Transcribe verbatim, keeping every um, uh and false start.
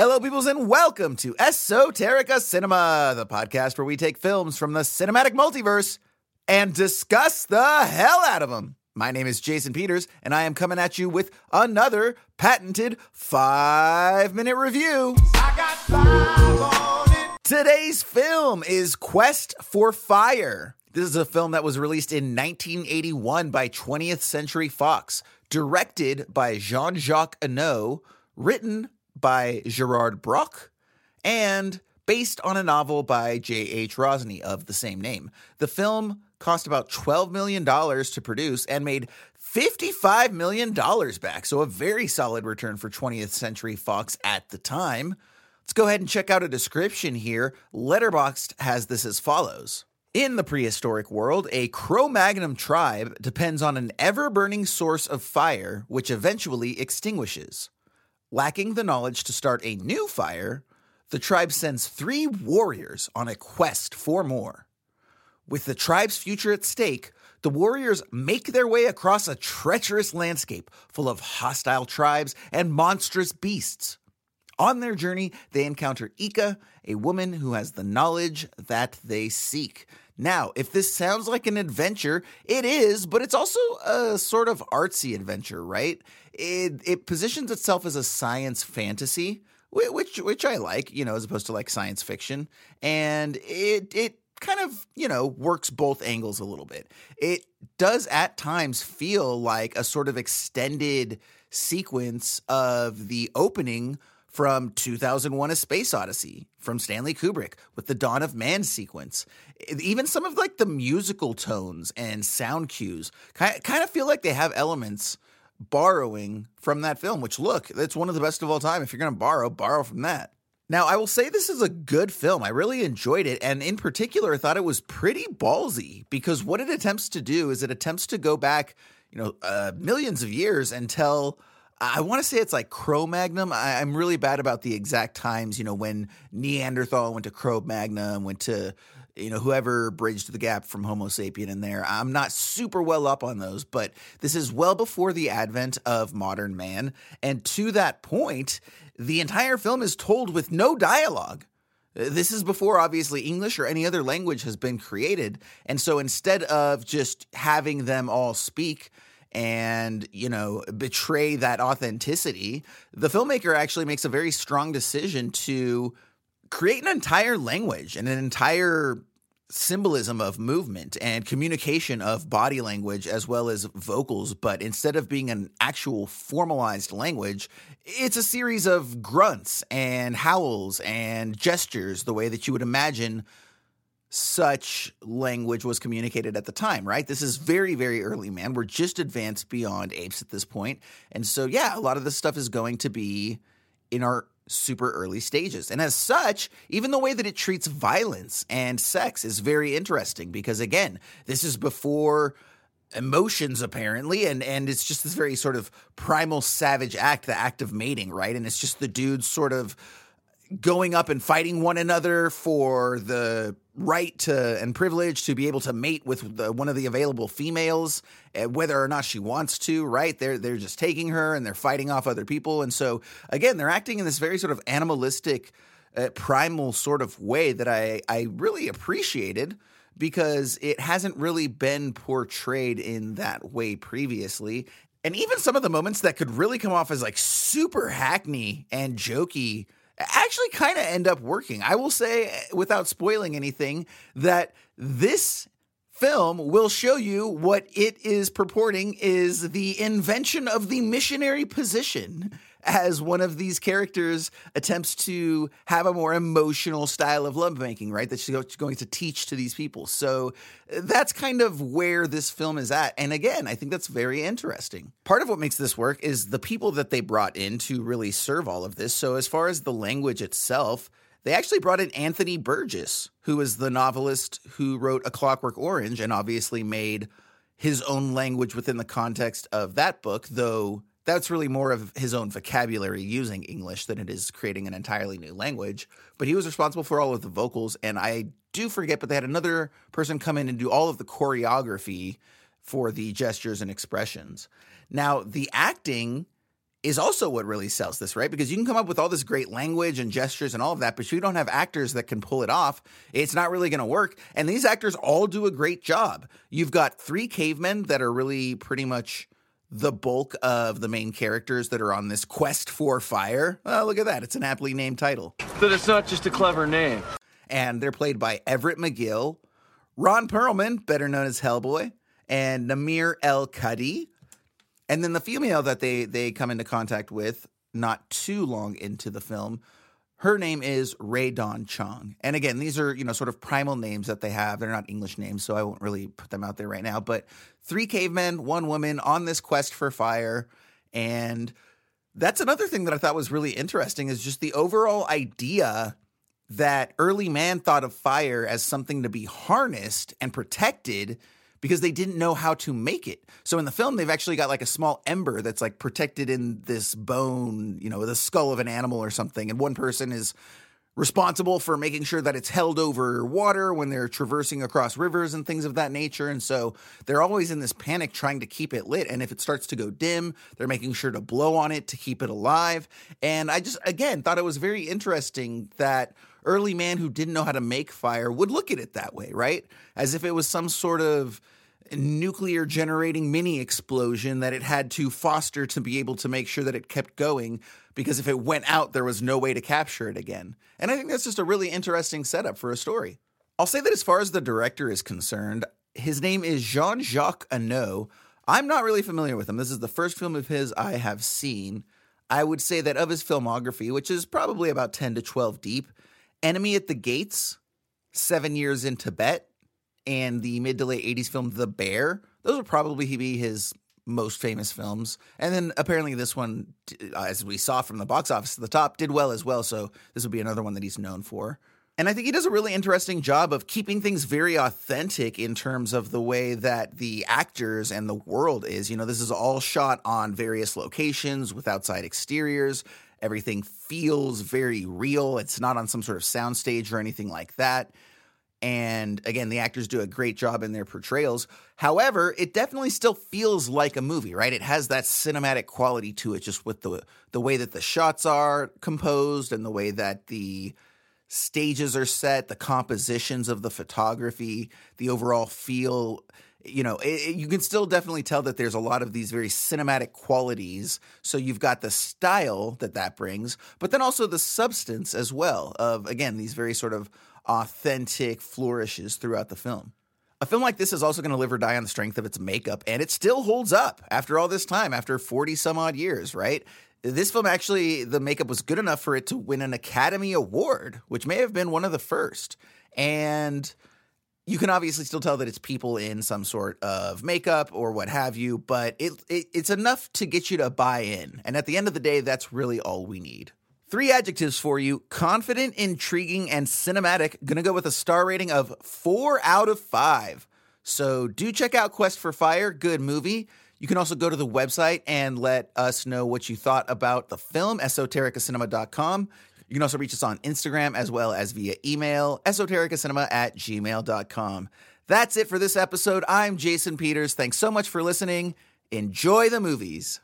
Hello, peoples, and welcome to Esoterica Cinema, the podcast where we take films from the cinematic multiverse and discuss the hell out of them. My name is Jason Peters, and I am coming at you with another patented five-minute review. I got five on it. Today's film is Quest for Fire. This is a film that was released in nineteen eighty-one by twentieth Century Fox, directed by Jean-Jacques Annaud, written by Gerard Brock, and based on a novel by J H. Rosny of the same name. The film cost about twelve million dollars to produce and made fifty-five million dollars back, so a very solid return for twentieth Century Fox at the time. Let's go ahead and check out a description here. Letterboxd has this as follows. In the prehistoric world, a Cro-Magnon tribe depends on an ever-burning source of fire, which eventually extinguishes. Lacking the knowledge to start a new fire, the tribe sends three warriors on a quest for more. With the tribe's future at stake, the warriors make their way across a treacherous landscape full of hostile tribes and monstrous beasts. On their journey, they encounter Ika, a woman who has the knowledge that they seek. Now, if this sounds like an adventure, it is, but it's also a sort of artsy adventure, right? It it positions itself as a science fantasy, which which I like, you know, as opposed to like science fiction. And it it kind of, you know, works both angles a little bit. It does at times feel like a sort of extended sequence of the opening from two thousand one: A Space Odyssey, from Stanley Kubrick, with the Dawn of Man sequence. Even some of like the musical tones and sound cues kind of feel like they have elements borrowing from that film, which look, it's one of the best of all time. If you're going to borrow, borrow from that. Now, I will say this is a good film. I really enjoyed it, and in particular, I thought it was pretty ballsy, because what it attempts to do is it attempts to go back, you know, uh, millions of years and tell... I want to say it's like Cro-Magnon. I, I'm really bad about the exact times, you know, when Neanderthal went to Cro-Magnon, went to, you know, whoever bridged the gap from Homo sapien in there. I'm not super well up on those, but this is well before the advent of modern man. And to that point, the entire film is told with no dialogue. This is before, obviously, English or any other language has been created. And so instead of just having them all speak and, you know, betray that authenticity, the filmmaker actually makes a very strong decision to create an entire language and an entire symbolism of movement and communication of body language as well as vocals. But instead of being an actual formalized language, it's a series of grunts and howls and gestures, the way that you would imagine such language was communicated at the time, right? This is very, very early, man. We're just advanced beyond apes at this point. And so, yeah, a lot of this stuff is going to be in our super early stages. And as such, even the way that it treats violence and sex is very interesting because, again, this is before emotions, apparently, and, and it's just this very sort of primal savage act, the act of mating, right? And it's just the dudes sort of going up and fighting one another for the right to and privilege to be able to mate with the, one of the available females, whether or not she wants to, right? They're, they're just taking her and they're fighting off other people. And so, again, they're acting in this very sort of animalistic, uh, primal sort of way that I, I really appreciated, because it hasn't really been portrayed in that way previously. And even some of the moments that could really come off as like super hackney and jokey actually kind of end up working. I will say, without spoiling anything, that this film will show you what it is purporting is the invention of the missionary position, as one of these characters attempts to have a more emotional style of lovemaking, right, that she's going to teach to these people. So that's kind of where this film is at. And again, I think that's very interesting. Part of what makes this work is the people that they brought in to really serve all of this. So as far as the language itself, they actually brought in Anthony Burgess, who is the novelist who wrote A Clockwork Orange and obviously made his own language within the context of that book, though that's really more of his own vocabulary using English than it is creating an entirely new language. But he was responsible for all of the vocals, and I do forget, but they had another person come in and do all of the choreography for the gestures and expressions. Now, the acting is also what really sells this, right? Because you can come up with all this great language and gestures and all of that, but if you don't have actors that can pull it off, it's not really going to work. And these actors all do a great job. You've got three cavemen that are really pretty much the bulk of the main characters that are on this quest for fire. Oh, look at that. It's an aptly named title. But it's not just a clever name. And they're played by Everett McGill, Ron Perlman, better known as Hellboy, and Namir El Cuddy. And then the female that they they come into contact with not too long into the film, her name is Rae Dawn Chong. And again, these are, you know, sort of primal names that they have. They're not English names, so I won't really put them out there right now. But three cavemen, one woman on this quest for fire. And that's another thing that I thought was really interesting is just the overall idea that early man thought of fire as something to be harnessed and protected because they didn't know how to make it. So in the film, they've actually got like a small ember that's like protected in this bone, you know, the skull of an animal or something. And one person is responsible for making sure that it's held over water when they're traversing across rivers and things of that nature. And so they're always in this panic trying to keep it lit. And if it starts to go dim, they're making sure to blow on it to keep it alive. And I just, again, thought it was very interesting that early man who didn't know how to make fire would look at it that way, right? As if it was some sort of nuclear generating mini explosion that it had to foster to be able to make sure that it kept going, because if it went out, there was no way to capture it again. And I think that's just a really interesting setup for a story. I'll say that as far as the director is concerned, his name is Jean-Jacques Annaud. I'm not really familiar with him. This is the first film of his I have seen. I would say that of his filmography, which is probably about ten to twelve deep, Enemy at the Gates, Seven Years in Tibet, and the mid to late eighties film The Bear. Those would probably be his most famous films. And then apparently this one, as we saw from the box office at the top, did well as well. So this would be another one that he's known for. And I think he does a really interesting job of keeping things very authentic in terms of the way that the actors and the world is. You know, this is all shot on various locations with outside exteriors. Everything feels very real. It's not on some sort of soundstage or anything like that. And again, the actors do a great job in their portrayals. However, it definitely still feels like a movie, right? It has that cinematic quality to it, just with the the way that the shots are composed and the way that the stages are set, the compositions of the photography, the overall feel. You know, it, it, you can still definitely tell that there's a lot of these very cinematic qualities. So you've got the style that that brings, but then also the substance as well of, again, these very sort of authentic flourishes throughout the film. A film like this is also going to live or die on the strength of its makeup, and it still holds up after all this time, after forty some odd years, right? This film actually, the makeup was good enough for it to win an Academy Award, which may have been one of the first. And you can obviously still tell that it's people in some sort of makeup or what have you, but it, it it's enough to get you to buy in. And at the end of the day, that's really all we need. Three adjectives for you: confident, intriguing, and cinematic. Gonna go with a star rating of four out of five. So do check out Quest for Fire. Good movie. You can also go to the website and let us know what you thought about the film, esoterica cinema dot com. You can also reach us on Instagram as well as via email, esotericacinema at gmail dot com. That's it for this episode. I'm Jason Peters. Thanks so much for listening. Enjoy the movies.